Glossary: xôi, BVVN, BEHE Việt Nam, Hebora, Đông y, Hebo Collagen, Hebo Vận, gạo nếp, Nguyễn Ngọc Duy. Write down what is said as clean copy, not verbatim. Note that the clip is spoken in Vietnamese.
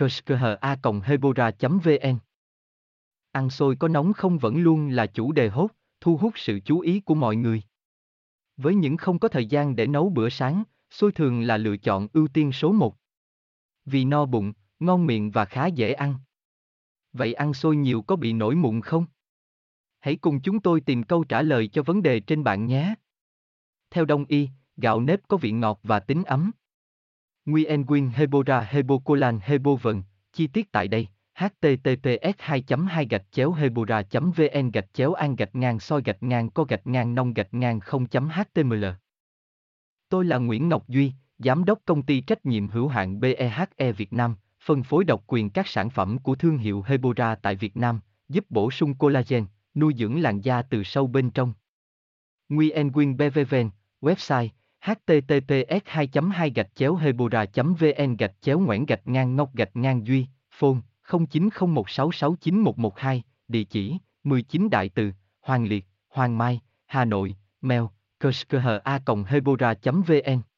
kushkha@hebora.vn. Ăn xôi có nóng không vẫn luôn là chủ đề hot, thu hút sự chú ý của mọi người. Với những không có thời gian để nấu bữa sáng, xôi thường là lựa chọn ưu tiên số 1. Vì no bụng, ngon miệng và khá dễ ăn. Vậy ăn xôi nhiều có bị nổi mụn không? Hãy cùng chúng tôi tìm câu trả lời cho vấn đề trên bạn nhé. Theo Đông y, gạo nếp có vị ngọt và tính ấm. Nguyen Quyên Hebora Hebo Collagen Hebo Vận, chi tiết tại đây. https://hebora.vn/an-soi-co-nong-0.html. Tôi là Nguyễn Ngọc Duy, Giám đốc Công ty trách nhiệm hữu hạn BEHE Việt Nam, phân phối độc quyền các sản phẩm của thương hiệu Hebora tại Việt Nam, giúp bổ sung collagen, nuôi dưỡng làn da từ sâu bên trong. Nguyen BVVN, website https://hebora.vn/Nguyễn-Ngọc-Duy, phone 0901669112, địa chỉ 19 Đại Từ, Hoàng Liệt, Hoàng Mai, Hà Nội, mail kushkha@hebora.vn.